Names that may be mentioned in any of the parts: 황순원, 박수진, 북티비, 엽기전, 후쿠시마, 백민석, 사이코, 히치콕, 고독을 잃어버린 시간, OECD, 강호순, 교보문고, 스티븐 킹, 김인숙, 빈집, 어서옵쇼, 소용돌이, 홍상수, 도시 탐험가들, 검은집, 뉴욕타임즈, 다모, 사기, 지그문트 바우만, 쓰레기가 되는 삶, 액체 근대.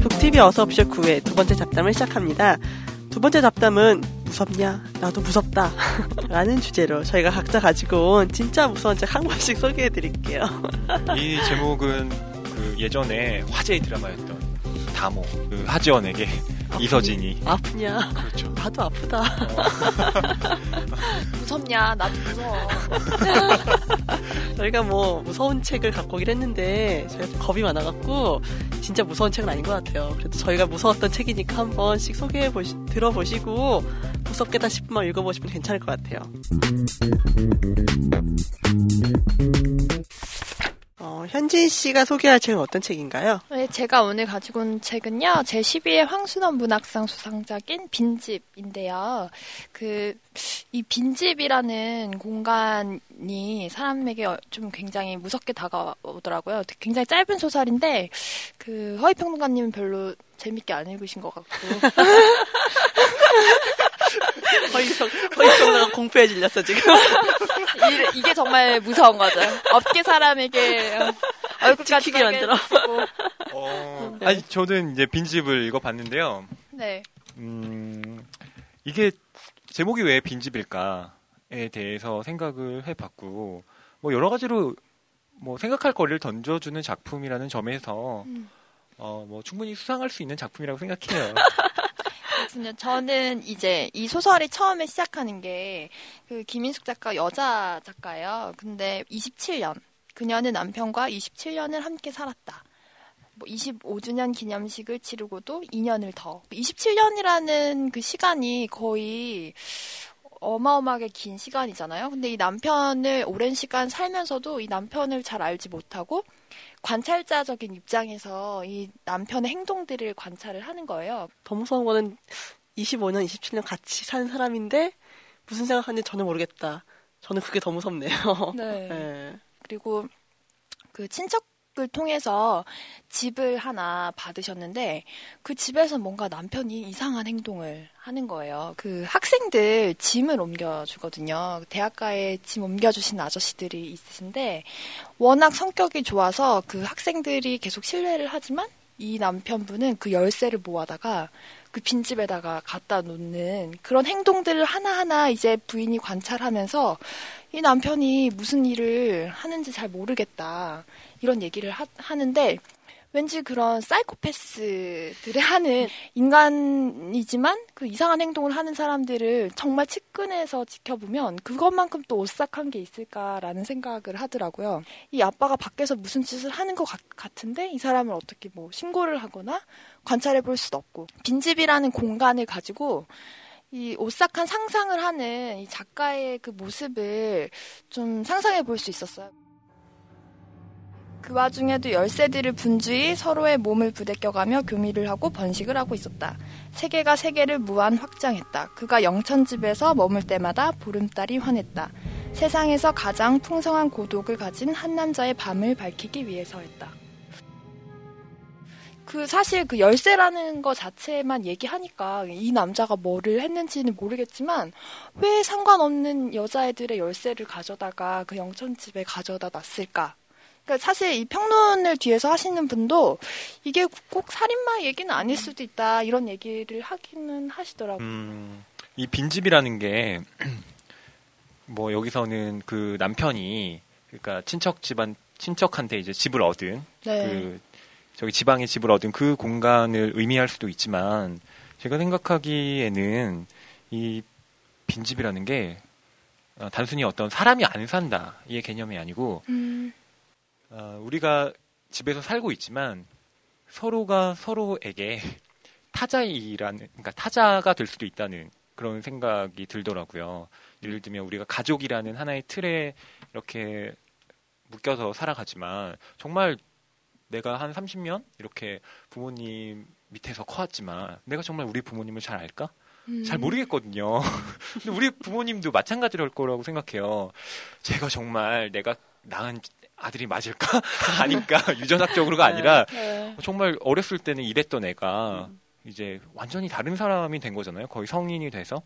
북티비 어서옵쇼 9회 두 번째 잡담을 시작합니다. 두 번째 잡담은 무섭냐? 나도 무섭다. 라는 주제로 저희가 각자 가지고 온 진짜 무서운 책 한 권씩 소개해드릴게요. 이 제목은 그 예전에 화제의 드라마였던 다모, 그 하지원에게 아프니? 이서진이 아프냐? 그렇죠. 나도 아프다. 무섭냐? 나도 무서워. 저희가 뭐 무서운 책을 갖고 오긴 했는데 저희가 겁이 많아갖고 진짜 무서운 책은 아닌 것 같아요. 그래도 저희가 무서웠던 책이니까 한 번씩 들어보시고 무섭겠다 싶으면 읽어보시면 괜찮을 것 같아요. 현진 씨가 소개할 책은 어떤 책인가요? 네, 제가 오늘 가지고 온 책은요. 제12회 황순원 문학상 수상작인 빈집인데요. 이 빈집이라는 공간이 사람에게 좀 굉장히 무섭게 다가오더라고요. 굉장히 짧은 소설인데 허위평론가님은 별로 재밌게 안 읽으신 것 같고 허위평론가 공포에 질렸어 지금. 이게 정말 무서운 거죠. 업계 사람에게 얼굴까지 만들어. 네. 아니 저는 이제 빈집을 읽어봤는데요. 네. 이게 제목이 왜 빈집일까에 대해서 생각을 해봤고 뭐 여러 가지로 뭐 생각할 거리를 던져주는 작품이라는 점에서 뭐 충분히 수상할 수 있는 작품이라고 생각해요. 저는 이제 이 소설이 처음에 시작하는 게 김인숙 작가 여자 작가예요. 근데 27년 그녀는 남편과 27년을 함께 살았다. 뭐 25주년 기념식을 치르고도 2년을 더. 27년이라는 그 시간이 거의 어마어마하게 긴 시간이잖아요. 근데 이 남편을 오랜 시간 살면서도 이 남편을 잘 알지 못하고 관찰자적인 입장에서 이 남편의 행동들을 관찰을 하는 거예요. 더 무서운 거는 25년, 27년 같이 산 사람인데 무슨 생각하는지 전혀 모르겠다. 저는 그게 더 무섭네요. 네. 네. 그리고 그 친척을 통해서 집을 하나 받으셨는데 그 집에서 뭔가 남편이 이상한 행동을 하는 거예요. 그 학생들 짐을 옮겨주거든요. 대학가에 짐 옮겨주신 아저씨들이 있으신데 워낙 성격이 좋아서 그 학생들이 계속 신뢰를 하지만 이 남편분은 그 열쇠를 모아다가 그 빈집에다가 갖다 놓는 그런 행동들을 하나하나 이제 부인이 관찰하면서 이 남편이 무슨 일을 하는지 잘 모르겠다 이런 얘기를 하는데 왠지 그런 사이코패스들이 하는 인간이지만 그 이상한 행동을 하는 사람들을 정말 측근에서 지켜보면 그것만큼 또 오싹한 게 있을까라는 생각을 하더라고요. 이 아빠가 밖에서 무슨 짓을 하는 것 같은데 이 사람을 어떻게 뭐 신고를 하거나 관찰해 볼 수도 없고 빈집이라는 공간을 가지고 이 오싹한 상상을 하는 이 작가의 그 모습을 좀 상상해 볼 수 있었어요. 그 와중에도 열쇠들을 분주히 서로의 몸을 부대껴가며 교미를 하고 번식을 하고 있었다. 세계가 세계를 무한 확장했다. 그가 영천집에서 머물 때마다 보름달이 환했다. 세상에서 가장 풍성한 고독을 가진 한 남자의 밤을 밝히기 위해서였다. 사실 그 열쇠라는 거 자체만 얘기하니까 이 남자가 뭐를 했는지는 모르겠지만 왜 상관없는 여자애들의 열쇠를 가져다가 그 영천집에 가져다 놨을까? 그러니까 사실 이 평론을 뒤에서 하시는 분도 이게 꼭 살인마 얘기는 아닐 수도 있다 이런 얘기를 하기는 하시더라고요. 이 빈집이라는 게 뭐 여기서는 그 남편이 그러니까 친척한테 이제 집을 얻은 네. 그 저기 지방에 집을 얻은 그 공간을 의미할 수도 있지만 제가 생각하기에는 이 빈집이라는 게 단순히 어떤 사람이 안 산다 이 개념이 아니고. 우리가 집에서 살고 있지만 서로가 서로에게 그러니까 타자가 될 수도 있다는 그런 생각이 들더라고요. 예를 들면 우리가 가족이라는 하나의 틀에 이렇게 묶여서 살아가지만 정말 내가 한 30년 이렇게 부모님 밑에서 커왔지만 내가 정말 우리 부모님을 잘 알까? 잘 모르겠거든요. 근데 우리 부모님도 마찬가지로 할 거라고 생각해요. 제가 정말 내가 낳은 아들이 맞을까? 아닐까? 유전학적으로가 아니라 정말 어렸을 때는 이랬던 애가 이제 완전히 다른 사람이 된 거잖아요. 거의 성인이 돼서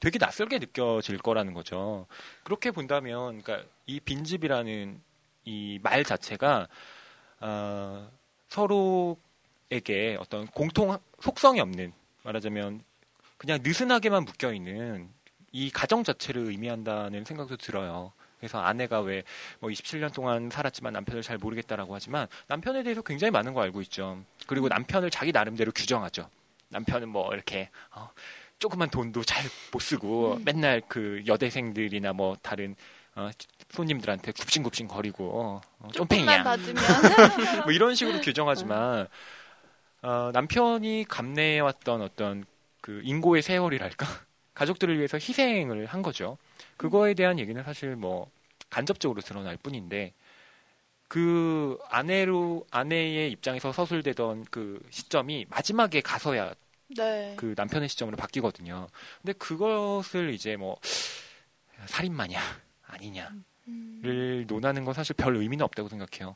되게 낯설게 느껴질 거라는 거죠. 그렇게 본다면 그러니까 이 빈집이라는 이 말 자체가 서로에게 어떤 공통 속성이 없는, 말하자면 그냥 느슨하게만 묶여있는 이 가정 자체를 의미한다는 생각도 들어요. 그래서 아내가 왜 뭐 27년 동안 살았지만 남편을 잘 모르겠다라고 하지만 남편에 대해서 굉장히 많은 거 알고 있죠. 그리고 남편을 자기 나름대로 규정하죠. 남편은 뭐 이렇게 조그만 돈도 잘 못 쓰고 맨날 그 여대생들이나 뭐 다른 손님들한테 굽신굽신 거리고 쫌팽이야 뭐 이런 식으로 규정하지만 남편이 감내해왔던 어떤 그 인고의 세월이랄까 가족들을 위해서 희생을 한 거죠. 그거에 대한 얘기는 사실 뭐 간접적으로 드러날 뿐인데 그 아내의 입장에서 서술되던 그 시점이 마지막에 가서야 네. 그 남편의 시점으로 바뀌거든요. 근데 그것을 이제 뭐 살인마냐 아니냐를 논하는 건 사실 별 의미는 없다고 생각해요.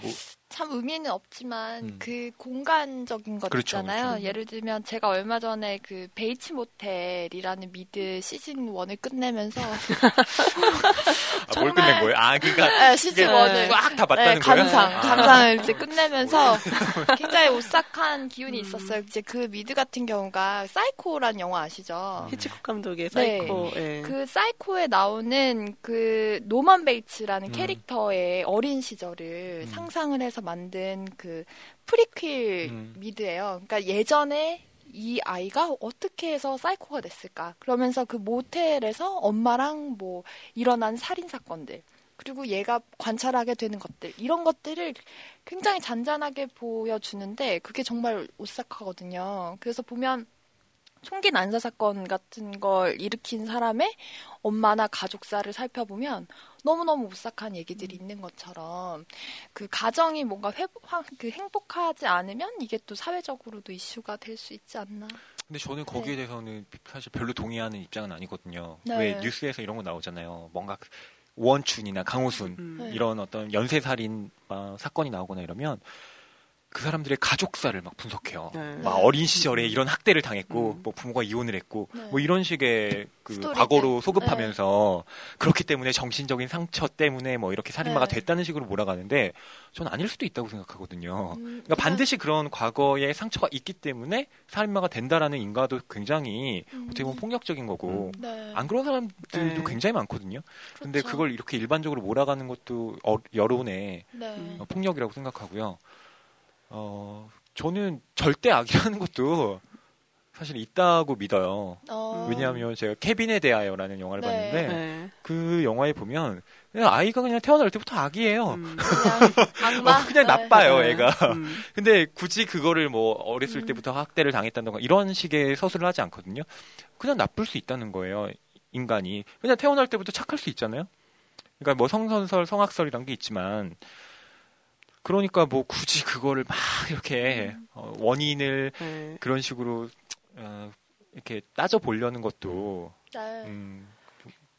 뭐. 참 의미는 없지만 그 공간적인 것 그렇죠, 있잖아요. 그렇죠. 예를 들면 제가 얼마 전에 그 베이츠 모텔이라는 미드 시즌 1을 끝내면서 뭘 끝낸 거예요? 그러니까 시즌 1을 꽉 다 봤다는 거예요? 감상을 이제 끝내면서 굉장히 오싹한 기운이 있었어요. 이제 그 미드 같은 경우가 사이코라는 영화 아시죠? 히치콕 감독의 사이코. 네. 예. 그 사이코에 나오는 그 노먼 베이츠라는 캐릭터의 어린 시절을 상상을 해서 만든 그 프리퀄 미드예요. 그러니까 예전에 이 아이가 어떻게 해서 사이코가 됐을까? 그러면서 그 모텔에서 엄마랑 뭐 일어난 살인 사건들, 그리고 얘가 관찰하게 되는 것들, 이런 것들을 굉장히 잔잔하게 보여주는데 그게 정말 오싹하거든요. 그래서 보면 총기 난사 사건 같은 걸 일으킨 사람의 엄마나 가족사를 살펴보면 너무너무 오싹한 얘기들이 있는 것처럼 그 가정이 뭔가 그 행복하지 않으면 이게 또 사회적으로도 이슈가 될 수 있지 않나. 근데 저는 거기에 대해서는 사실 별로 동의하는 입장은 아니거든요. 네. 왜 뉴스에서 이런 거 나오잖아요. 뭔가 오원춘이나 강호순 이런 어떤 연쇄살인 사건이 나오거나 이러면 그 사람들의 가족사를 막 분석해요. 네. 막 어린 시절에 이런 학대를 당했고, 뭐 부모가 이혼을 했고, 뭐 이런 식의 그 과거로 소급하면서 그렇기 때문에 정신적인 상처 때문에 뭐 이렇게 살인마가 됐다는 식으로 몰아가는데, 전 아닐 수도 있다고 생각하거든요. 그러니까 반드시 그런 과거의 상처가 있기 때문에 살인마가 된다라는 인과도 굉장히 어떻게 보면 폭력적인 거고, 안 그런 사람들도 굉장히 많거든요. 그렇죠. 근데 그걸 이렇게 일반적으로 몰아가는 것도 여론의 폭력이라고 생각하고요. 저는 절대 악이라는 것도 사실 있다고 믿어요. 왜냐하면 제가 케빈에 대하여라는 영화를 봤는데 그 영화에 보면 그냥 아이가 그냥 태어날 때부터 악이에요. 악마? 그냥 나빠요, 애가. 근데 굳이 그거를 뭐 어렸을 때부터 학대를 당했다던가 이런 식의 서술을 하지 않거든요. 그냥 나쁠 수 있다는 거예요, 인간이. 그냥 태어날 때부터 착할 수 있잖아요. 그러니까 뭐 성선설, 성악설이란 게 있지만 그러니까 뭐 굳이 그거를 막 이렇게 원인을 그런 식으로 이렇게 따져보려는 것도 좀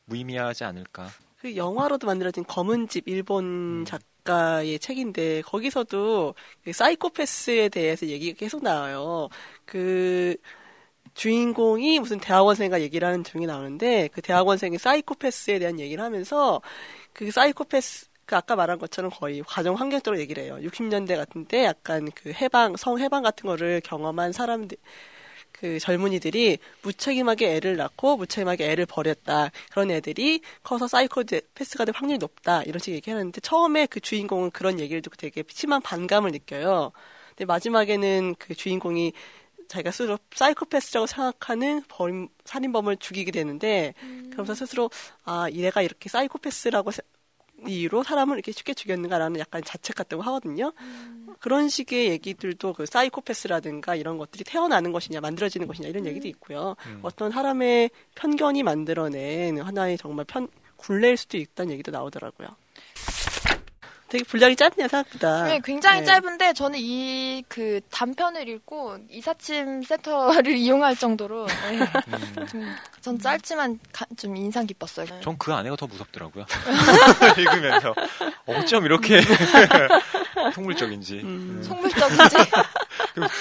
무의미하지 않을까. 그 영화로도 만들어진 검은집 일본 작가의 책인데 거기서도 그 사이코패스에 대해서 얘기가 계속 나와요. 그 주인공이 무슨 대학원생과 얘기를 하는 중에 나오는데 그 대학원생이 사이코패스에 대한 얘기를 하면서 그 사이코패스 그 아까 말한 것처럼 거의 가정 환경적으로 얘기를 해요. 60년대 같은 때 약간 그 성해방 같은 거를 경험한 사람들, 그 젊은이들이 무책임하게 애를 낳고 무책임하게 애를 버렸다. 그런 애들이 커서 사이코패스가 될 확률이 높다. 이런 식으로 얘기하는데 처음에 그 주인공은 그런 얘기를 듣고 되게 심한 반감을 느껴요. 근데 마지막에는 그 주인공이 자기가 스스로 사이코패스라고 생각하는 살인범을 죽이게 되는데 그러면서 스스로 아, 이래가 이렇게 사이코패스라고 이유로 사람을 이렇게 쉽게 죽였는가라는 약간 자책 같다고 하거든요. 그런 식의 얘기들도 그 사이코패스라든가 이런 것들이 태어나는 것이냐 만들어지는 것이냐 이런 얘기도 있고요. 어떤 사람의 편견이 만들어낸 하나의 정말 굴레일 수도 있다는 얘기도 나오더라고요. 되게 분량이 짧네요, 생각보다. 네, 굉장히 짧은데 저는 이 그 단편을 읽고 이삿짐 세터를 이용할 정도로 전 짧지만 좀 인상 깊었어요. 전 그 아내가 더 무섭더라고요. 읽으면서 어쩜 이렇게 속물적인지. 속물적인지.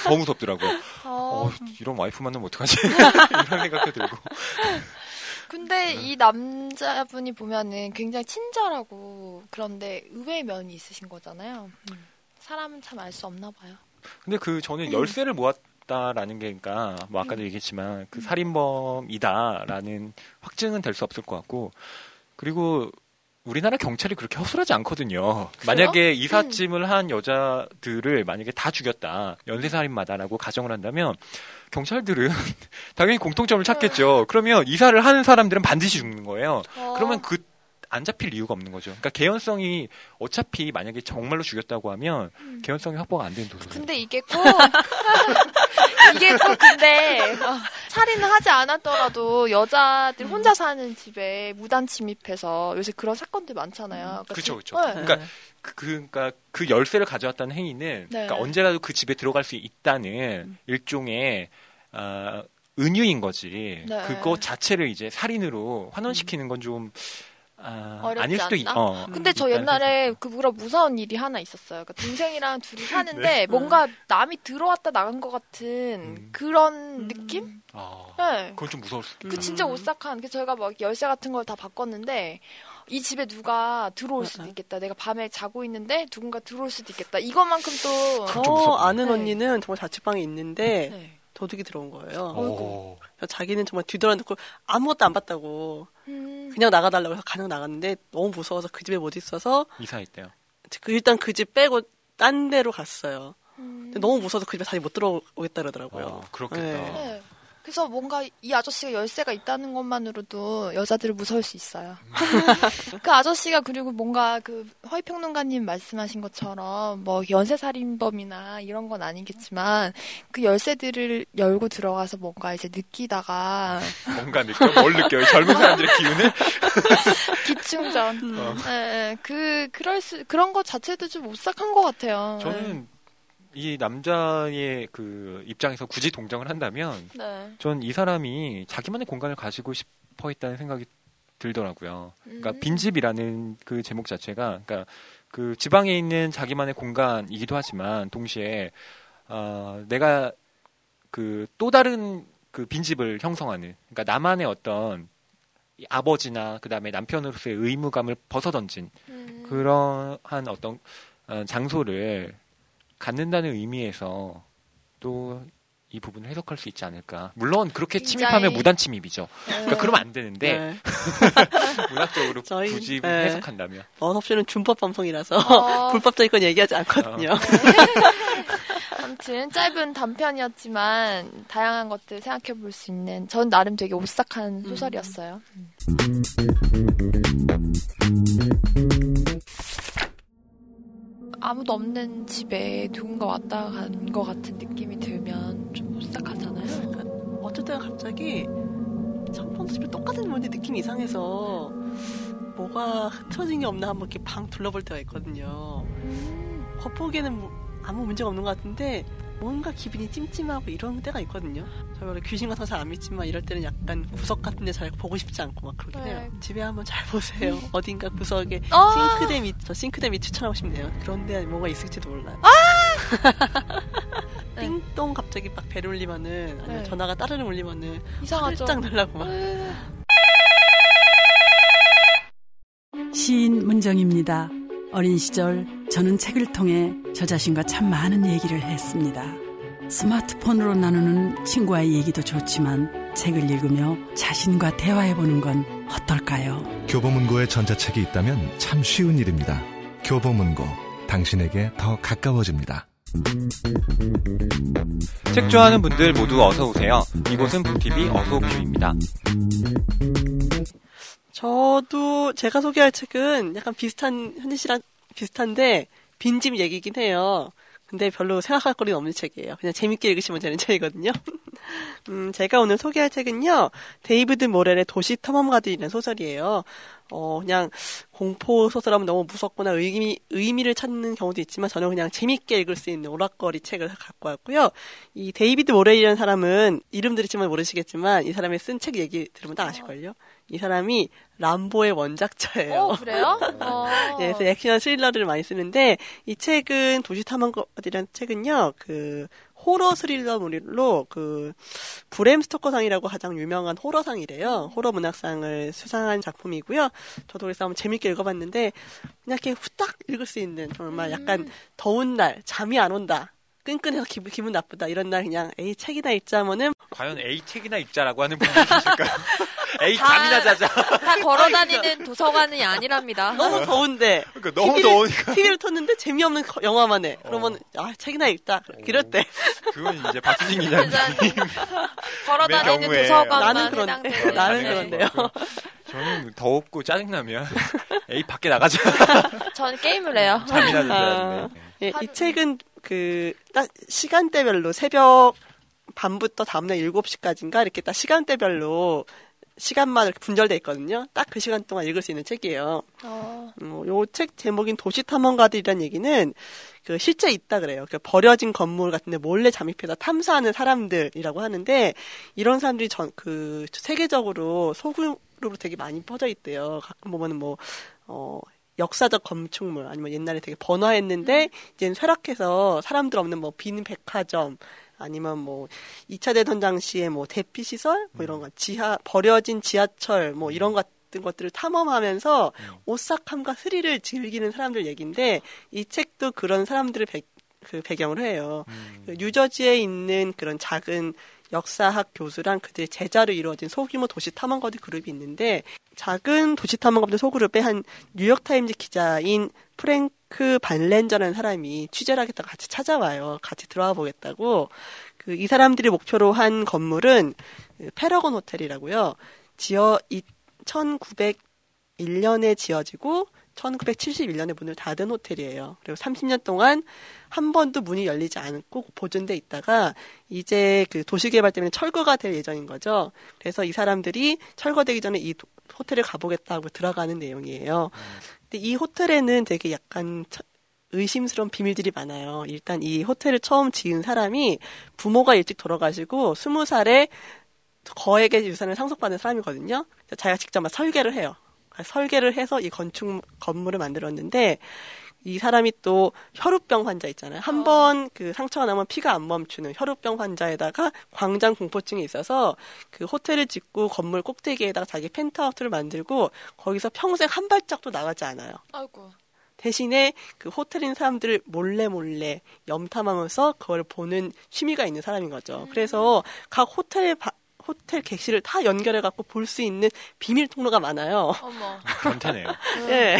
더 무섭더라고요. 이런 와이프 만나면 어떡하지? 이런 생각도 들고. 근데 이 남자분이 보면은 굉장히 친절하고 그런데 의외의 면이 있으신 거잖아요. 사람은 참 알 수 없나 봐요. 근데 그 전에 열쇠를 모았다라는 게, 그러니까 뭐 아까도 얘기했지만 그 살인범이다라는 확증은 될 수 없을 것 같고, 그리고 우리나라 경찰이 그렇게 허술하지 않거든요. 그래요? 만약에 이삿짐을 한 여자들을 만약에 다 죽였다, 연쇄살인마다라고 가정을 한다면 경찰들은 당연히 공통점을 찾겠죠. 그러면 이사를 하는 사람들은 반드시 죽는 거예요. 그러면 그 안 잡힐 이유가 없는 거죠. 그러니까 개연성이 어차피 만약에 정말로 죽였다고 하면 개연성이 확보가 안 되는 도서예요. 근데 이게 꼭 근데 살인을 하지 않았더라도 여자들 혼자 사는 집에 무단 침입해서 요새 그런 사건들 많잖아요. 그렇죠, 그렇죠. 그러니까 그 열쇠를 가져왔다는 행위는, 네, 그러니까 언제라도 그 집에 들어갈 수 있다는 일종의 은유인 거지. 네. 그거 자체를 이제 살인으로 환원시키는 건 좀 어렵지 않나? 근데 저 옛날에 그런 무서운 일이 하나 있었어요. 그러니까 동생이랑 둘이 사는데 네. 뭔가 남이 들어왔다 나간 것 같은 그런 느낌? 네. 그건 좀 무서울 수도 있다. 그 진짜 오싹한, 저희가 막 열쇠 같은 걸 다 바꿨는데 이 집에 누가 들어올 수도 있겠다, 내가 밤에 자고 있는데 누군가 들어올 수도 있겠다, 이것만큼 또 아는 언니는 정말 자취방에 있는데 도둑이 들어온 거예요. 자기는 정말 뒤돌아놓고 아무것도 안 봤다고 그냥 나가달라고 해서 그냥 나갔는데 너무 무서워서 그 집에 못 있어서 이사했대요. 일단 그 집 빼고 딴 데로 갔어요. 근데 너무 무서워서 그 집에 다시 못 들어오겠다 그러더라고요. 그렇겠다. 네. 그래서 뭔가 이 아저씨가 열쇠가 있다는 것만으로도 여자들을 무서울 수 있어요. 그 아저씨가, 그리고 뭔가 그 허위평론가님 말씀하신 것처럼 뭐 연쇄살인범이나 이런 건 아니겠지만 그 열쇠들을 열고 들어가서 뭔가 이제 느끼다가 뭔가 느껴? 뭘 느껴요? 젊은 사람들의 기운을? 기충전. 네, 그런 것 자체도 좀 오싹한 것 같아요. 저는 이 남자의 그 입장에서 굳이 동정을 한다면, 전 이 사람이 자기만의 공간을 가지고 싶어 했다는 생각이 들더라고요. 그러니까 빈집이라는 그 제목 자체가, 그러니까 그 지방에 있는 자기만의 공간이기도 하지만 동시에 내가 그 또 다른 그 빈집을 형성하는, 그러니까 나만의 어떤 아버지나 그 다음에 남편으로서의 의무감을 벗어던진 그러한 어떤 장소를 갖는다는 의미에서 또 이 부분을 해석할 수 있지 않을까. 물론 그렇게 침입하면 무단 침입이죠. 그러니까 그러면 안 되는데 문학적으로 굳이 해석한다면 언어법에는 준법 방송이라서 불법적인 건 얘기하지 않거든요. 아무튼 짧은 단편이었지만 다양한 것들 생각해 볼 수 있는, 전 나름 되게 오싹한 소설이었어요. 아무도 없는 집에 누군가 왔다 간 것 같은 느낌이 들면 좀 오싹하잖아요. 어쩔 때가 갑자기 청평도 집에 똑같은 건데 느낌이 이상해서 뭐가 흐트러진 게 없나 한번 이렇게 방 둘러볼 때가 있거든요. 겉보기에는 아무 문제가 없는 것 같은데 뭔가 기분이 찜찜하고 이런 때가 있거든요. 저 원래 귀신 같은 거 잘 안 믿지만 이럴 때는 약간 구석 같은 데 잘 보고 싶지 않고 막 그러긴 해요. 집에 한번 잘 보세요. 어딘가 구석에 싱크대 밑 추천하고 싶네요. 그런데 뭐가 있을지도 몰라요. 띵동 갑자기 막 벨 울리면은, 아니면 전화가 따르르 울리면은 이상하죠. 살짝 놀라고 막. 시인 문정입니다. 어린 시절 저는 책을 통해 저 자신과 참 많은 얘기를 했습니다. 스마트폰으로 나누는 친구와의 얘기도 좋지만 책을 읽으며 자신과 대화해보는 건 어떨까요? 교보문고에 전자책이 있다면 참 쉬운 일입니다. 교보문고, 당신에게 더 가까워집니다. 책 좋아하는 분들 모두 어서오세요. 이곳은 북티비 어서오큐입니다. 저도 제가 소개할 책은 약간 비슷한, 현진 씨랑 비슷한데 빈집 얘기긴 해요. 근데 별로 생각할 거리는 없는 책이에요. 그냥 재밌게 읽으시면 되는 책이거든요. 제가 오늘 소개할 책은요, 데이비드 모렐의 도시 탐험가들이라는 소설이에요. 그냥 공포 소설하면 너무 무섭거나 의미를 찾는 경우도 있지만 저는 그냥 재밌게 읽을 수 있는 오락거리 책을 갖고 왔고요. 이 데이비드 모렐이라는 사람은 이름 들으시면 모르시겠지만 이 사람이 쓴 책 얘기 들으면 딱 아실걸요. 이 사람이 람보의 원작자예요. 그래요? 네, 그래서 액션 스릴러를 많이 쓰는데 이 책은 도시 탐험가들이라는 책은요, 그 호러 스릴러물로 그 브램 스토커상이라고 가장 유명한 호러상이래요. 호러 문학상을 수상한 작품이고요. 저도 그래서 한번 재밌게 읽어봤는데 그냥 이렇게 후딱 읽을 수 있는 정말 약간 더운 날, 잠이 안 온다. 끈끈해서 기분 나쁘다. 이런 날 그냥 A 책이나 읽자면은 과연 A 책이나 읽자라고 하는 분이 있을까요? A 잠이나 자자. 다 걸어다니는 도서관이 아니랍니다. 너무 더운데. 그러니까 너무 더우니까. TV를 켰는데 재미없는 영화만 해. 그러면 아 책이나 읽자. 이럴 때. 그건 이제 박수진 기자님. 걸어다니는 도서관만 해당돼요. 나는 그런데요. 저는 더웠고 짜증나면 A 밖에 나가자. 전 게임을 해요. 잠이나 자자. 네. 이 책은 그 딱 시간대별로 새벽 밤부터 다음날 7시까지인가 이렇게 딱 시간대별로 시간마다 분절돼 있거든요. 딱 그 시간 동안 읽을 수 있는 책이에요. 요 책 제목인 도시 탐험가들이라는 얘기는 그 실제 있다 그래요. 그 버려진 건물 같은데 몰래 잠입해서 탐사하는 사람들이라고 하는데 이런 사람들이 그 세계적으로 소그룹으로 되게 많이 퍼져 있대요. 가끔 보면은 역사적 건축물 아니면 옛날에 되게 번화했는데 이제는 쇠락해서 사람들 없는 빈 백화점 아니면 2차 대전 당시에 대피 시설 이런 거 버려진 지하철 이런 같은 것들을 탐험하면서 오싹함과 스릴을 즐기는 사람들 얘기인데 이 책도 그런 사람들을 배경으로 해요. 뉴저지에 있는 그런 작은 역사학 교수랑 그들의 제자로 이루어진 소규모 도시 탐험가들 그룹이 있는데 작은 도시 탐험가들 소그룹에 한 뉴욕타임즈 기자인 프랭크 반렌저라는 사람이 취재를 하겠다고 같이 찾아와요. 같이 들어와 보겠다고. 이 사람들이 목표로 한 건물은 패러건 호텔이라고요. 1901년에 지어지고 1971년에 문을 닫은 호텔이에요. 그리고 30년 동안 한 번도 문이 열리지 않고 보존돼 있다가 이제 그 도시개발 때문에 철거가 될 예정인 거죠. 그래서 이 사람들이 철거되기 전에 이 호텔을 가보겠다고 들어가는 내용이에요. 근데 이 호텔에는 되게 약간 의심스러운 비밀들이 많아요. 일단 이 호텔을 처음 지은 사람이 부모가 일찍 돌아가시고 20살에 거액의 유산을 상속받은 사람이거든요. 자기가 직접 막 설계를 해요. 설계를 해서 이 건물을 만들었는데 이 사람이 또 혈우병 환자 있잖아요. 한 번 그 상처가 나면 피가 안 멈추는 혈우병 환자에다가 광장 공포증이 있어서 그 호텔을 짓고 건물 꼭대기에다가 자기 펜트하우스를 만들고 거기서 평생 한 발짝도 나가지 않아요. 아이고. 대신에 그 호텔인 사람들을 몰래 염탐하면서 그걸 보는 취미가 있는 사람인 거죠. 그래서 각 호텔 객실을 다 연결해갖고 볼 수 있는 비밀 통로가 많아요. 어머. 변태네요. 예.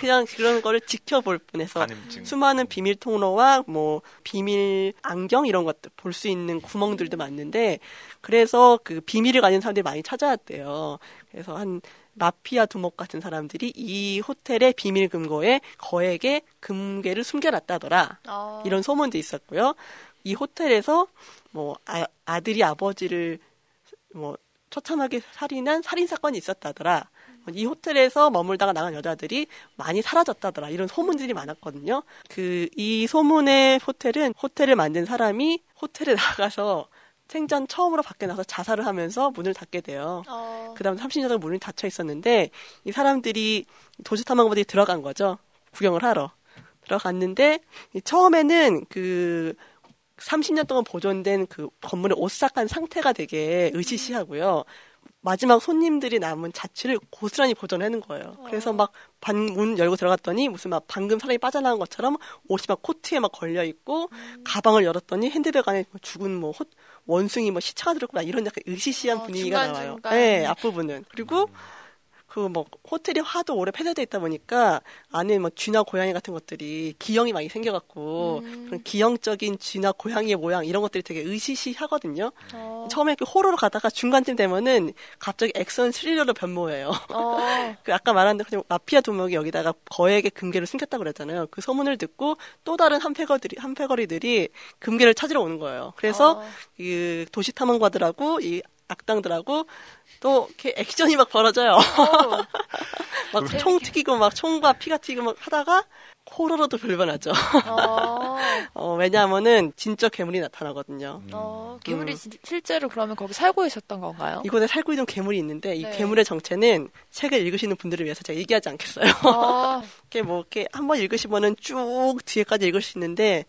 그냥 그런 거를 지켜볼 뿐에서 수많은 비밀 통로와 비밀 안경 이런 것들 볼 수 있는 구멍들도 많은데 그래서 그 비밀을 가진 사람들이 많이 찾아왔대요. 그래서 한 마피아 두목 같은 사람들이 이 호텔의 비밀 금고에 거액의 금괴를 숨겨놨다더라. 이런 소문도 있었고요. 이 호텔에서 아들이 아버지를 처참하게 살인한 살인사건이 있었다더라. 이 호텔에서 머물다가 나간 여자들이 많이 사라졌다더라. 이런 소문들이 많았거든요. 이 소문의 호텔은 호텔을 만든 사람이 호텔에 나가서 생전 처음으로 밖에 나가서 자살을 하면서 문을 닫게 돼요. 그 다음 30년 동안 문이 닫혀 있었는데 이 사람들이 도시 탐험가들이 들어간 거죠. 구경을 하러. 들어갔는데 처음에는 30년 동안 보존된 그 건물의 오싹한 상태가 되게 으시시하고요. 마지막 손님들이 남은 자취를 고스란히 보존하는 거예요. 그래서 문 열고 들어갔더니 무슨 방금 사람이 빠져나온 것처럼 옷이 코트에 걸려있고 가방을 열었더니 핸드백 안에 죽은 원숭이 시체가 들었고 이런 약간 으시시한 분위기가 나와요. 네, 앞부분은. 그리고 호텔이 하도 오래 폐쇄되어 있다 보니까 안에 쥐나 고양이 같은 것들이 기형이 많이 생겨갖고 그런 기형적인 쥐나 고양이의 모양 이런 것들이 되게 으시시하거든요. 처음에 호러로 가다가 중간쯤 되면은 갑자기 액션 스릴러로 변모해요. 아까 말한 대로 마피아 두목이 여기다가 거액의 금괴를 숨겼다고 그랬잖아요. 그 소문을 듣고 또 다른 한패거리들이 금괴를 찾으러 오는 거예요. 그래서 이 도시 탐험가들하고 이 악당들하고 또 이렇게 액션이 벌어져요. 총 튀기고 총과 피가 튀기고 하다가 호러로도 불변하죠. 왜냐하면은 진짜 괴물이 나타나거든요. 괴물이 실제로 그러면 거기 살고 있었던 건가요? 이곳에 살고 있는 괴물이 있는데 이 괴물의 정체는 책을 읽으시는 분들을 위해서 제가 얘기하지 않겠어요. 이렇게 한번 읽으시면은 쭉 뒤에까지 읽을 수 있는데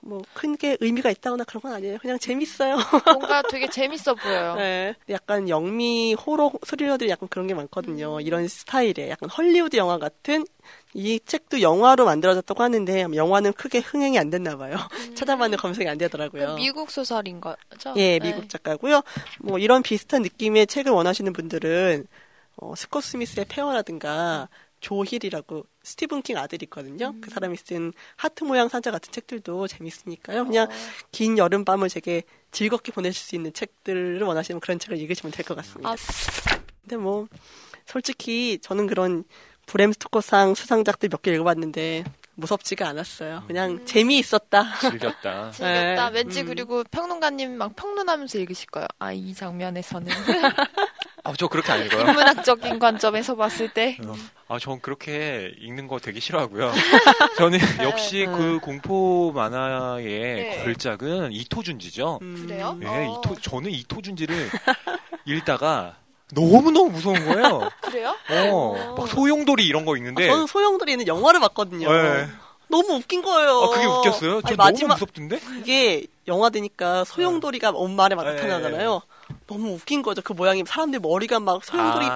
뭐 큰 게 의미가 있다거나 그런 건 아니에요. 그냥 재밌어요. 뭔가 되게 재밌어 보여요. 네, 약간 영미 호러 스릴러들이 약간 그런 게 많거든요. 이런 스타일의 약간 헐리우드 영화 같은. 이 책도 영화로 만들어졌다고 하는데 영화는 크게 흥행이 안 됐나 봐요. 찾아봤는데 검색이 안 되더라고요. 미국 소설인 거죠? 예, 미국 네. 작가고요. 뭐 이런 비슷한 느낌의 책을 원하시는 분들은 스콧 스미스의 페어라든가 조힐이라고 스티븐 킹 아들이 있거든요. 그 사람이 쓴 하트 모양 산자 같은 책들도 재밌으니까요. 그냥 긴 여름밤을 되게 즐겁게 보내실 수 있는 책들을 원하시면 그런 책을 읽으시면 될 것 같습니다. 근데 뭐 솔직히 저는 그런 브램 스토커상 수상작들 몇 개 읽어봤는데 무섭지가 않았어요. 그냥 재미있었다. 즐겼다. 즐겼다. 네. 왠지 그리고 평론가님 막 평론하면서 읽으실 거예요. 아, 이 장면에서는. 아, 저 그렇게 안 읽어요. 인문학적인 관점에서 봤을 때. 아, 전 그렇게 읽는 거 되게 싫어하고요. 저는 역시 그 공포 만화의 걸작은 이토준지죠. 그래요? 네, 저는 이토준지를 읽다가 너무너무 무서운 거예요. 그래요? 막 소용돌이 이런 거 있는데. 아, 저는 소용돌이는 영화를 봤거든요. 네. 너무 웃긴 거예요. 아, 그게 웃겼어요? 저 아니, 너무 무섭던데? 이게 영화 되니까 소용돌이가 엄마에 막 나타나잖아요. 너무 웃긴 거죠. 그 모양이 사람들 머리가 막 소용돌이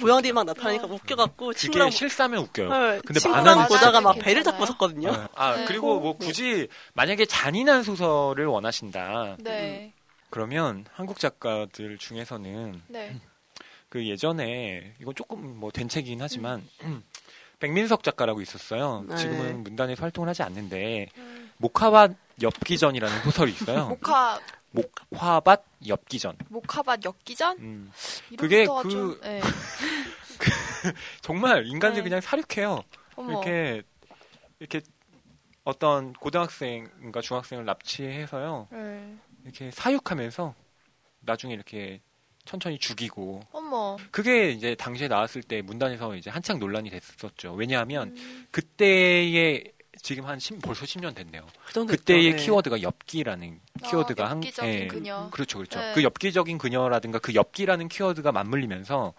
모양들이 막 나타나니까 웃겨갖고 친구랑 실사면 웃겨요. 네, 근데 친구랑 보다가 막 배를 잡고 섰거든요. 네. 아 네. 그리고 뭐 굳이 만약에 잔인한 소설을 원하신다. 네. 그러면 한국 작가들 중에서는. 네. 그 예전에 이건 조금 뭐 된 책이긴 하지만 백민석 작가라고 있었어요. 지금은 문단에서 활동을 하지 않는데 모카밭 엽기전이라는 소설이 있어요. 모카밭 엽기전. 모카밭 엽기전? 그게 정말 인간들 그냥 사륙해요. 어머. 이렇게 어떤 고등학생과 중학생을 납치해서요. 이렇게 사육하면서 나중에 이렇게 천천히 죽이고. 어머. 그게 이제 당시에 나왔을 때 문단에서 이제 한창 논란이 됐었죠. 왜냐하면 그때의 지금 벌써 10년 됐네요. 그때의 키워드가 엽기라는 키워드가 엽기적인 그녀. 그렇죠, 그렇죠. 네. 그 엽기적인 그녀라든가 그 엽기라는 키워드가 맞물리면서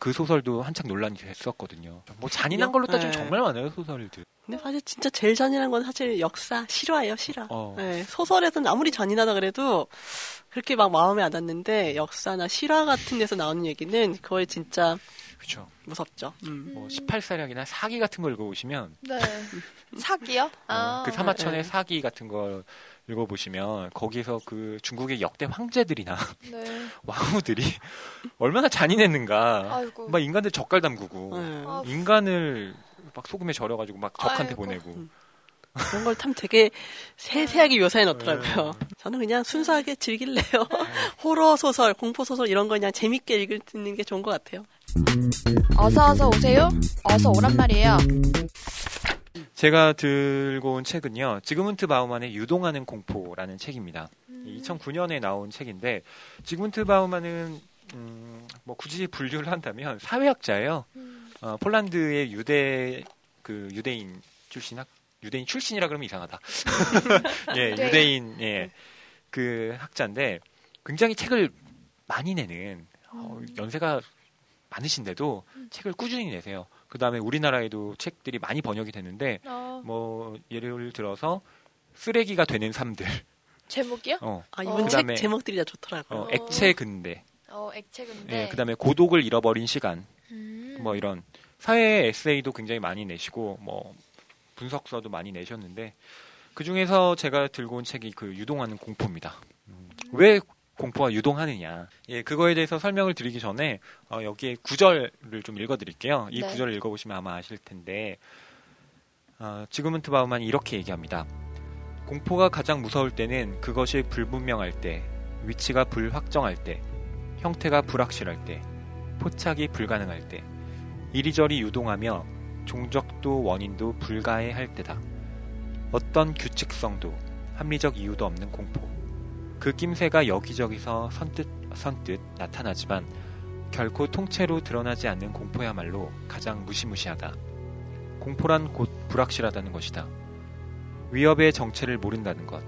그 소설도 한창 논란이 됐었거든요. 뭐 잔인한 걸로 따지면 정말 많아요 소설들. 근데 사실 진짜 제일 잔인한 건 사실 역사 실화예요, 실화. 네, 소설에서는 아무리 잔인하다 그래도 그렇게 막 마음에 안 닿는데 역사나 실화 같은 데서 나오는 얘기는 그거에 진짜 그쵸. 무섭죠. 뭐 18사략이나 사기 같은 걸 읽어보시면 네. 사기요? 아, 그 사마천의 사기 같은 걸 읽어보시면 거기에서 그 중국의 역대 황제들이나 왕후들이 얼마나 잔인했는가. 아이고. 막 인간들 젓갈 담그고 인간을 막 소금에 절여가지고 막 적한테 아이고. 보내고 그런 걸 참 되게 세세하게 묘사해 놓더라고요. 저는 그냥 순수하게 즐길래요. 호러 소설, 공포 소설 이런 거 그냥 재밌게 읽는 게 좋은 것 같아요. 어서 오세요. 어서 오란 말이에요. 제가 들고 온 책은요. 지그문트 바우만의 유동하는 공포라는 책입니다. 2009년에 나온 책인데 지그문트 바우만은 뭐 굳이 분류를 한다면 사회학자예요. 폴란드의 유대인 출신이라 그러면 이상하다. 유대인 그 학자인데 굉장히 책을 많이 내는 연세가 많으신데도 책을 꾸준히 내세요. 그 다음에 우리나라에도 책들이 많이 번역이 되는데 뭐 예를 들어서 쓰레기가 되는 삶들 제목이요? 아 이번 책 제목들이 다 좋더라고요. 액체 근대. 액체 근대. 예, 그 다음에 고독을 잃어버린 시간. 뭐 이런 사회 에세이도 굉장히 많이 내시고 뭐. 분석서도 많이 내셨는데 그 중에서 제가 들고 온 책이 그 유동하는 공포입니다. 왜 공포가 유동하느냐? 예, 그거에 대해서 설명을 드리기 전에 여기에 구절을 좀 읽어드릴게요. 이 구절을 읽어보시면 아마 아실 텐데 지그문트 바우만이 이렇게 얘기합니다. 공포가 가장 무서울 때는 그것이 불분명할 때, 위치가 불확정할 때, 형태가 불확실할 때, 포착이 불가능할 때, 이리저리 유동하며 종적도 원인도 불가해할 때다. 어떤 규칙성도 합리적 이유도 없는 공포. 그 낌새가 여기저기서 선뜻 나타나지만 결코 통째로 드러나지 않는 공포야말로 가장 무시무시하다. 공포란 곧 불확실하다는 것이다. 위협의 정체를 모른다는 것.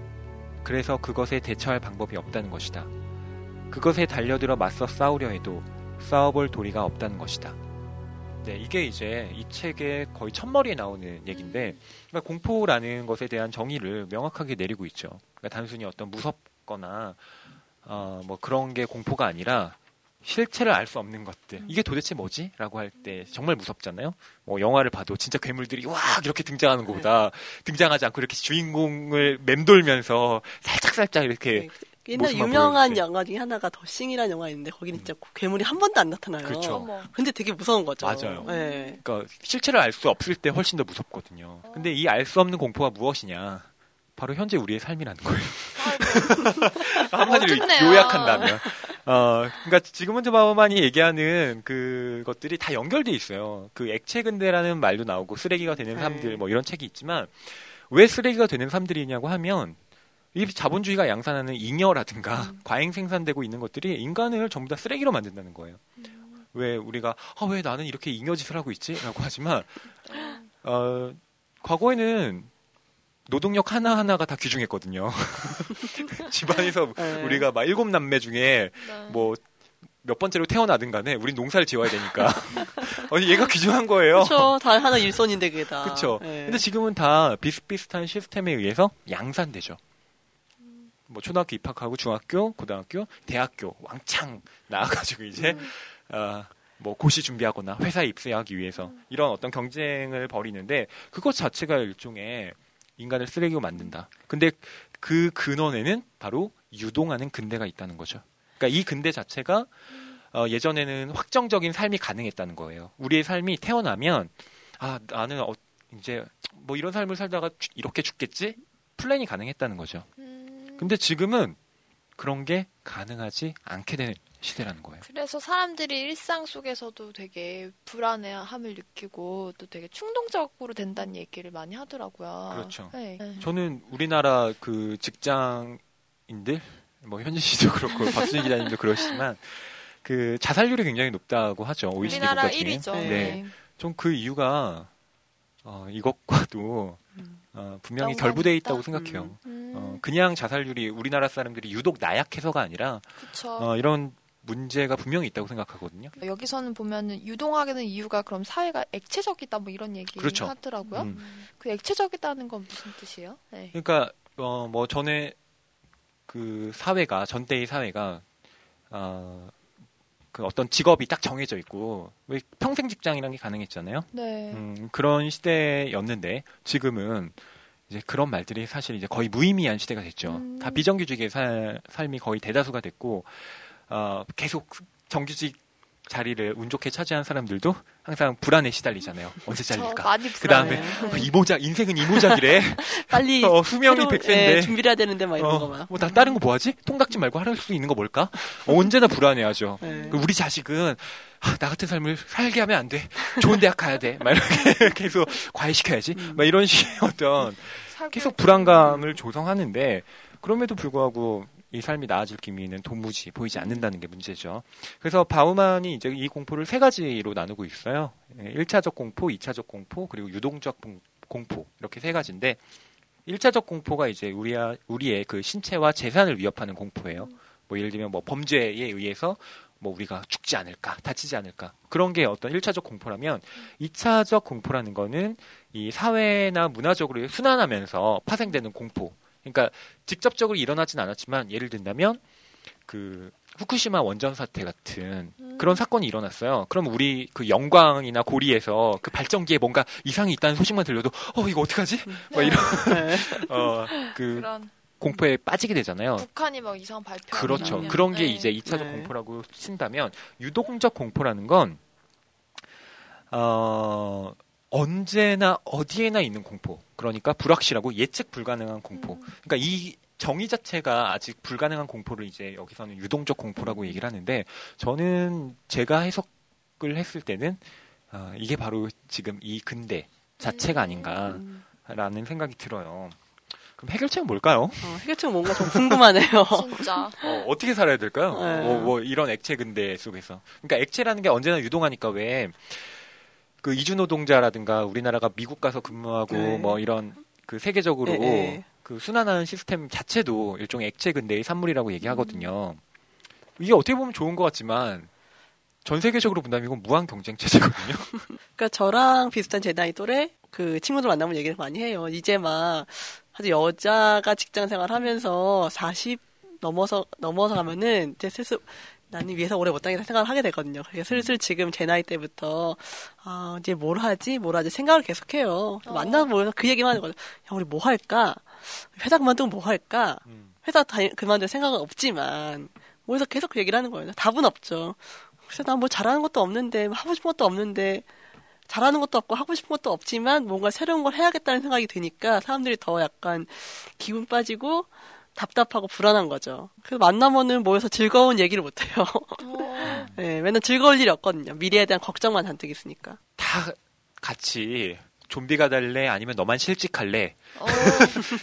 그래서 그것에 대처할 방법이 없다는 것이다. 그것에 달려들어 맞서 싸우려 해도 싸워볼 도리가 없다는 것이다. 네, 이게 이제 이 책의 거의 첫머리에 나오는 얘기인데, 그러니까 공포라는 것에 대한 정의를 명확하게 내리고 있죠. 그러니까 단순히 어떤 무섭거나 뭐 그런 게 공포가 아니라 실체를 알 수 없는 것들, 이게 도대체 뭐지? 라고 할 때 정말 무섭잖아요. 뭐 영화를 봐도 진짜 괴물들이 와 이렇게 등장하는 것보다 등장하지 않고 이렇게 주인공을 맴돌면서 살짝살짝 이렇게, 옛날 유명한 보여주지. 영화 중에 하나가 더싱이라는 영화 있는데 거기는 진짜 괴물이 한 번도 안 나타나요. 그렇죠. 근데 되게 무서운 거죠. 맞아요. 네. 그러니까 실체를 알 수 없을 때 훨씬 더 무섭거든요. 근데 이 알 수 없는 공포가 무엇이냐? 바로 현재 우리의 삶이라는 거예요. 한마디로 요약한다면. 그러니까 지금은 저만이 얘기하는 그것들이 다 연결돼 있어요. 그 액체 근대라는 말도 나오고 쓰레기가 되는 삶들 뭐 이런 책이 있지만, 왜 쓰레기가 되는 삶들이냐고 하면 이 자본주의가 양산하는 잉여라든가 과잉 생산되고 있는 것들이 인간을 전부 다 쓰레기로 만든다는 거예요. 왜 우리가 왜 나는 이렇게 잉여짓을 하고 있지? 라고 하지만 과거에는 노동력 하나하나가 다 귀중했거든요. 집안에서 우리가 막 7남매 중에 뭐 몇 번째로 태어나든 간에 우린 농사를 지어야 되니까 아니 얘가 귀중한 거예요. 그렇죠. 다 하나 일손인데 그게 다. 그렇죠. 근데 지금은 다 비슷비슷한 시스템에 의해서 양산되죠. 뭐 초등학교 입학하고 중학교, 고등학교, 대학교 왕창 나와가지고 이제 뭐 고시 준비하거나 회사에 입사하기 위해서 이런 어떤 경쟁을 벌이는데, 그것 자체가 일종의 인간을 쓰레기로 만든다. 근데 그 근원에는 바로 유동하는 근대가 있다는 거죠. 그러니까 이 근대 자체가 예전에는 확정적인 삶이 가능했다는 거예요. 우리의 삶이 태어나면 나는 이제 뭐 이런 삶을 살다가 이렇게 죽겠지? 플랜이 가능했다는 거죠. 근데 지금은 그런 게 가능하지 않게 되는 시대라는 거예요. 그래서 사람들이 일상 속에서도 되게 불안함을 느끼고 또 되게 충동적으로 된다는 얘기를 많이 하더라고요. 그렇죠. 네. 저는 우리나라 그 직장인들, 뭐 현진 씨도 그렇고 박수진 기자님도 그러시지만 그 자살률이 굉장히 높다고 하죠. OECD 우리나라 1위죠. 네. 좀 그 이유가 이것과도 분명히 결부되어 있다고 생각해요. 그냥 자살률이 우리나라 사람들이 유독 나약해서가 아니라 이런 문제가 분명히 있다고 생각하거든요. 여기서는 보면은 유동하게는 이유가 그럼 사회가 액체적이다 뭐 이런 얘기 그렇죠. 하더라고요. 그 액체적이다는 건 무슨 뜻이에요? 네. 그러니까 뭐 전에 그 사회가 전대의 사회가 그 어떤 직업이 딱 정해져 있고 왜 평생 직장이라는 게 가능했잖아요. 네. 그런 시대였는데 지금은 이제 그런 말들이 사실 이제 거의 무의미한 시대가 됐죠. 다 비정규직의 삶이 거의 대다수가 됐고 계속 정규직 자리를 운 좋게 차지한 사람들도 항상 불안에 시달리잖아요. 언제 잘릴까? 그 다음에 이모작, 인생은 이모작이래. 빨리 수명이 100세인데 준비를 해야 되는데 막 이런 거 막. 뭐 나 다른 거 뭐 하지? 통닭집 말고 할 수 있는 거 뭘까? 언제나 불안해하죠. 우리 자식은 나 같은 삶을 살게 하면 안 돼. 좋은 대학 가야 돼. 막 이렇게 계속 과외시켜야지. 막 이런 식의 어떤 계속 불안감을 조성하는데, 그럼에도 불구하고 이 삶이 나아질 기미는 도무지 보이지 않는다는 게 문제죠. 그래서 바우만이 이제 이 공포를 3가지로 나누고 있어요. 1차적 공포, 2차적 공포, 그리고 유동적 공포. 이렇게 3가지인데, 1차적 공포가 이제 우리의 그 신체와 재산을 위협하는 공포예요. 뭐 예를 들면 뭐 범죄에 의해서 뭐 우리가 죽지 않을까, 다치지 않을까. 그런 게 어떤 1차적 공포라면, 2차적 공포라는 거는 이 사회나 문화적으로 순환하면서 파생되는 공포. 그러니까 직접적으로 일어나진 않았지만 예를 든다면 그 후쿠시마 원전 사태 같은 그런 사건이 일어났어요. 그럼 우리 그 영광이나 고리에서 그 발전기에 뭔가 이상이 있다는 소식만 들려도 이거 어떡하지? 막 이런 그런 공포에 빠지게 되잖아요. 북한이 막 이상 발표. 그렇죠. 그런 게 이제 2차적 공포라고 친다면, 유동적 공포라는 건 언제나 어디에나 있는 공포. 그러니까 불확실하고 예측 불가능한 공포. 그러니까 이 정의 자체가 아직 불가능한 공포를 이제 여기서는 유동적 공포라고 얘기를 하는데, 저는 제가 해석을 했을 때는 이게 바로 지금 이 근대 자체가 아닌가라는 생각이 들어요. 그럼 해결책은 뭘까요? 해결책은 뭔가 좀 궁금하네요. 진짜. 어떻게 살아야 될까요? 뭐 이런 액체 근대 속에서. 그러니까 액체라는 게 언제나 유동하니까 왜 그 이주노동자라든가 우리나라가 미국 가서 근무하고 뭐 이런 그 세계적으로 그 순환하는 시스템 자체도 일종의 액체 근대의 산물이라고 얘기하거든요. 이게 어떻게 보면 좋은 것 같지만 전 세계적으로 본다면 이건 무한 경쟁 체제거든요. 그러니까 저랑 비슷한 제 나이 또래 그 친구들 만나면 얘기를 많이 해요. 이제 막 아주 여자가 직장 생활하면서 40 넘어서 가면은 이제 슬슬 나는 위에서 오래 못 다니겠다 생각을 하게 되거든요. 그래서 슬슬 지금 제 나이 때부터 아 이제 뭘 하지 생각을 계속해요. 만나면 모여서 그 얘기만 하는 거죠. 야 우리 뭐 할까? 회사 그만두면 뭐 할까? 그만둘 생각은 없지만 모여서 계속 그 얘기를 하는 거예요. 답은 없죠. 그래서 난 뭐 잘하는 것도 없는데 하고 싶은 것도 없는데 잘하는 것도 없고 하고 싶은 것도 없지만 뭔가 새로운 걸 해야겠다는 생각이 드니까 사람들이 더 약간 기분 빠지고 답답하고 불안한 거죠. 그래서 만나면은 모여서 즐거운 얘기를 못해요. 네, 맨날 즐거울 일이 없거든요. 미래에 대한 걱정만 잔뜩 있으니까. 다 같이 좀비가 달래 아니면 너만 실직할래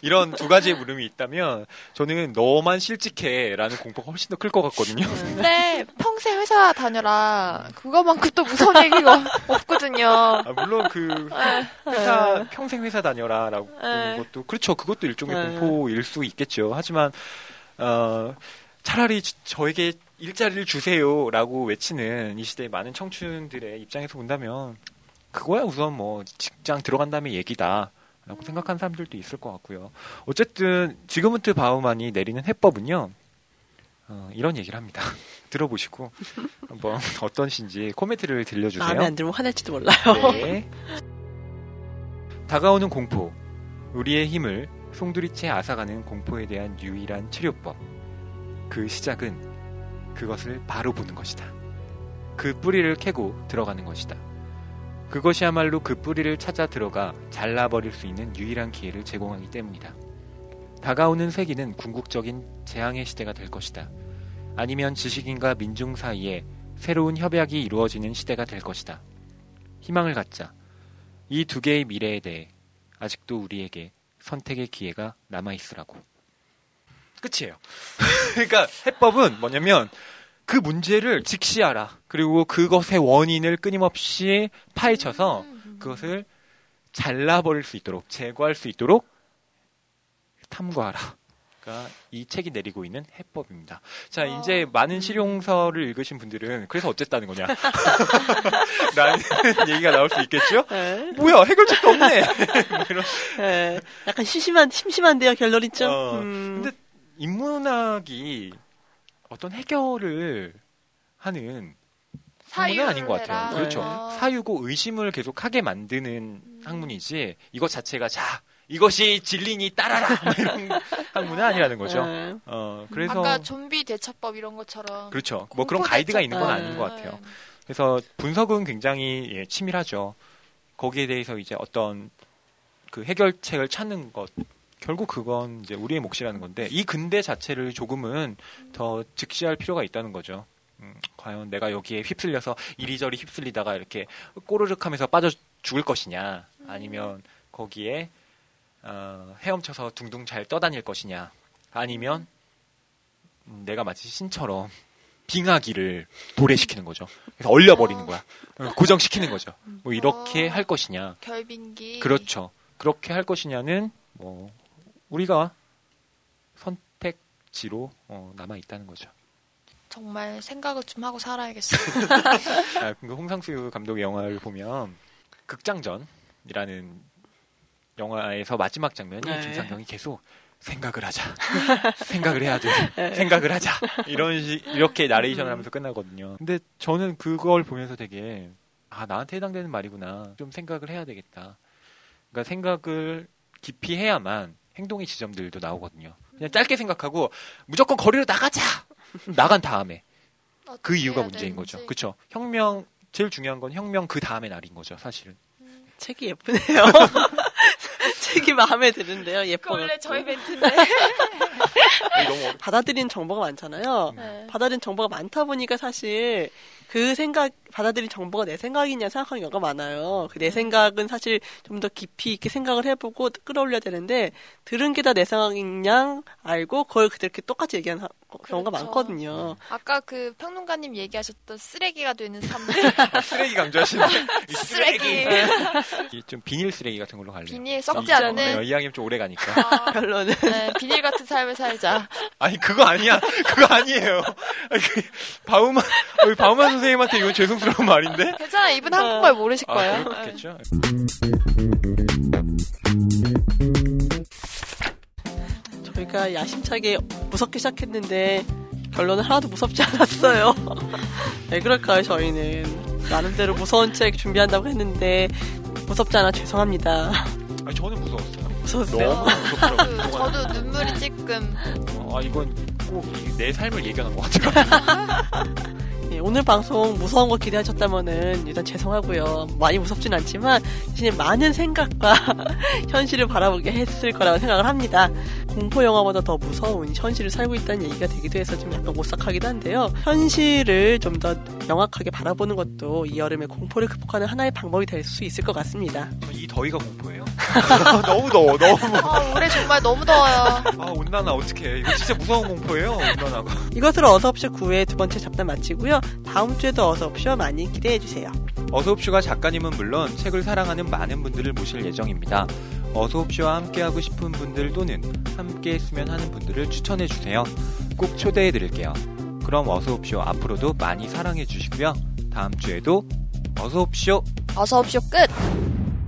이런 두 가지의 물음이 있다면 저는 너만 실직해라는 공포가 훨씬 더 클 것 같거든요. 근데 평생 회사 다녀라 그거만큼 또 무서운 얘기가 없거든요. 아, 물론 그 평생 회사 다녀라라고 것도 그렇죠. 그것도 일종의 공포일 수 있겠죠. 하지만 차라리 저에게 일자리를 주세요라고 외치는 이 시대의 많은 청춘들의 입장에서 본다면 그거야 우선 뭐 직장 들어간 다음에 얘기다 라고 생각하는 사람들도 있을 것 같고요. 어쨌든 지그문트 바우만이 내리는 해법은요. 이런 얘기를 합니다. 들어보시고 한번 어떤 시인지 코멘트를 들려주세요. 마음에 안 들면 화낼지도 몰라요. 네. 다가오는 공포, 우리의 힘을 송두리째 앗아가는 공포에 대한 유일한 치료법. 그 시작은 그것을 바로 보는 것이다. 그 뿌리를 캐고 들어가는 것이다. 그것이야말로 그 뿌리를 찾아 들어가 잘라버릴 수 있는 유일한 기회를 제공하기 때문이다. 다가오는 세기는 궁극적인 재앙의 시대가 될 것이다. 아니면 지식인과 민중 사이에 새로운 협약이 이루어지는 시대가 될 것이다. 희망을 갖자. 이 두 개의 미래에 대해 아직도 우리에게 선택의 기회가 남아있으라고. 끝이에요. 그러니까 해법은 뭐냐면 그 문제를 직시하라. 그리고 그것의 원인을 끊임없이 파헤쳐서 그것을 잘라버릴 수 있도록, 제거할 수 있도록 탐구하라. 그러니까 이 책이 내리고 있는 해법입니다. 자, 이제 많은 실용서를 읽으신 분들은 그래서 어쨌다는 거냐 라는 얘기가 나올 수 있겠죠? 뭐야, 해결책도 없네. 약간 심심한데요, 결론이 좀. 근데 인문학이 어떤 해결을 하는 학문은 아닌 것 같아요. 해라. 그렇죠. 사유고 의심을 계속하게 만드는 학문이지 이것 자체가 이것이 진리니 따라라 이런 학문은 아니라는 거죠. 그래서 아까 좀비 대처법 이런 것처럼 그렇죠. 뭐 그런 가이드가 있는 건 아닌 것 같아요. 그래서 분석은 굉장히 치밀하죠. 거기에 대해서 이제 어떤 그 해결책을 찾는 것. 결국 그건 이제 우리의 몫이라는 건데 이 근대 자체를 조금은 더 직시할 필요가 있다는 거죠. 과연 내가 여기에 휩쓸려서 이리저리 휩쓸리다가 이렇게 꼬르륵하면서 빠져 죽을 것이냐 아니면 거기에 헤엄쳐서 둥둥 잘 떠다닐 것이냐 아니면 내가 마치 신처럼 빙하기를 도래시키는 거죠. 그래서 얼려버리는 거야. 고정시키는 거죠. 뭐 이렇게 할 것이냐. 결빙기. 그렇죠. 그렇게 할 것이냐는 뭐 우리가 선택지로 남아있다는 거죠. 정말 생각을 좀 하고 살아야겠어요. 홍상수 감독의 영화를 보면 극장전이라는 영화에서 마지막 장면이 김상경이 계속 생각을 하자. 생각을 해야 돼. 생각을 하자. 이렇게 나레이션을 하면서 끝나거든요. 근데 저는 그걸 보면서 되게 나한테 해당되는 말이구나. 좀 생각을 해야 되겠다. 그러니까 생각을 깊이 해야만 행동의 지점들도 나오거든요. 그냥 짧게 생각하고 무조건 거리로 나가자! 나간 다음에. 그 이유가 문제인 거죠. 그쵸. 제일 중요한 건 혁명 그 다음의 날인 거죠, 사실은. 책이 예쁘네요. 책이 마음에 드는데요, 예뻐요. 원래 저희 멘트인데. 받아들인 정보가 많잖아요. 받아들인 정보가 많다 보니까 사실 받아들인 정보가 내 생각이냐 생각하는 경우가 많아요. 내 생각은 사실 좀 더 깊이 있게 생각을 해보고 끌어올려야 되는데, 들은 게 다 내 생각이냐 알고, 그걸 그렇게 똑같이 얘기하는 경우가 많거든요. 아까 그 평론가님 얘기하셨던 쓰레기가 되는 삶. 쓰레기 강조하시는. 쓰레기. 좀 비닐 쓰레기 같은 걸로 갈래요. 비닐 썩지 않는. 이왕이면 좀 오래 가니까. 결론은. 네, 비닐 같은 삶을 살자. 아니, 그거 아니에요. 바우만 선생님한테 이건 죄송스러운 말인데? 괜찮아, 이분 한국말 모르실 거예요. 아, 그렇겠죠. 저희가 야심차게 무섭게 시작했는데 결론은 하나도 무섭지 않았어요. 왜 그럴까요, 저희는? 나름대로 무서운 책 준비한다고 했는데 무섭지 않아 죄송합니다. 아니, 저는 무서웠어요. 무서웠어요? 너무 무섭더라고요. 저도 눈물이 찔끔. 아, 이건 꼭 내 삶을 얘기하는 것 같아요. 네, 오늘 방송 무서운 거 기대하셨다면은 일단 죄송하고요. 많이 무섭진 않지만 대신에 많은 생각과 현실을 바라보게 했을 거라고 생각을 합니다. 공포 영화보다 더 무서운 현실을 살고 있다는 얘기가 되기도 해서 좀 약간 오싹하기도 한데요. 현실을 좀 더 명확하게 바라보는 것도 이 여름에 공포를 극복하는 하나의 방법이 될 수 있을 것 같습니다. 이 더위가 공포예요? 너무 더워, 너무. 아, 올해 정말 너무 더워요. 아, 온난화 어떡해. 이거 진짜 무서운 공포예요, 온난화가. 이것으로 어서옵쇼 9회 두 번째 잡담 마치고요. 다음 주에도 어서옵쇼 많이 기대해주세요. 어서옵쇼가 작가님은 물론 책을 사랑하는 많은 분들을 모실 예정입니다. 어서옵쇼와 함께하고 싶은 분들 또는 함께 했으면 하는 분들을 추천해주세요. 꼭 초대해드릴게요. 그럼 어서옵쇼 앞으로도 많이 사랑해주시고요. 다음 주에도 어서옵쇼 끝!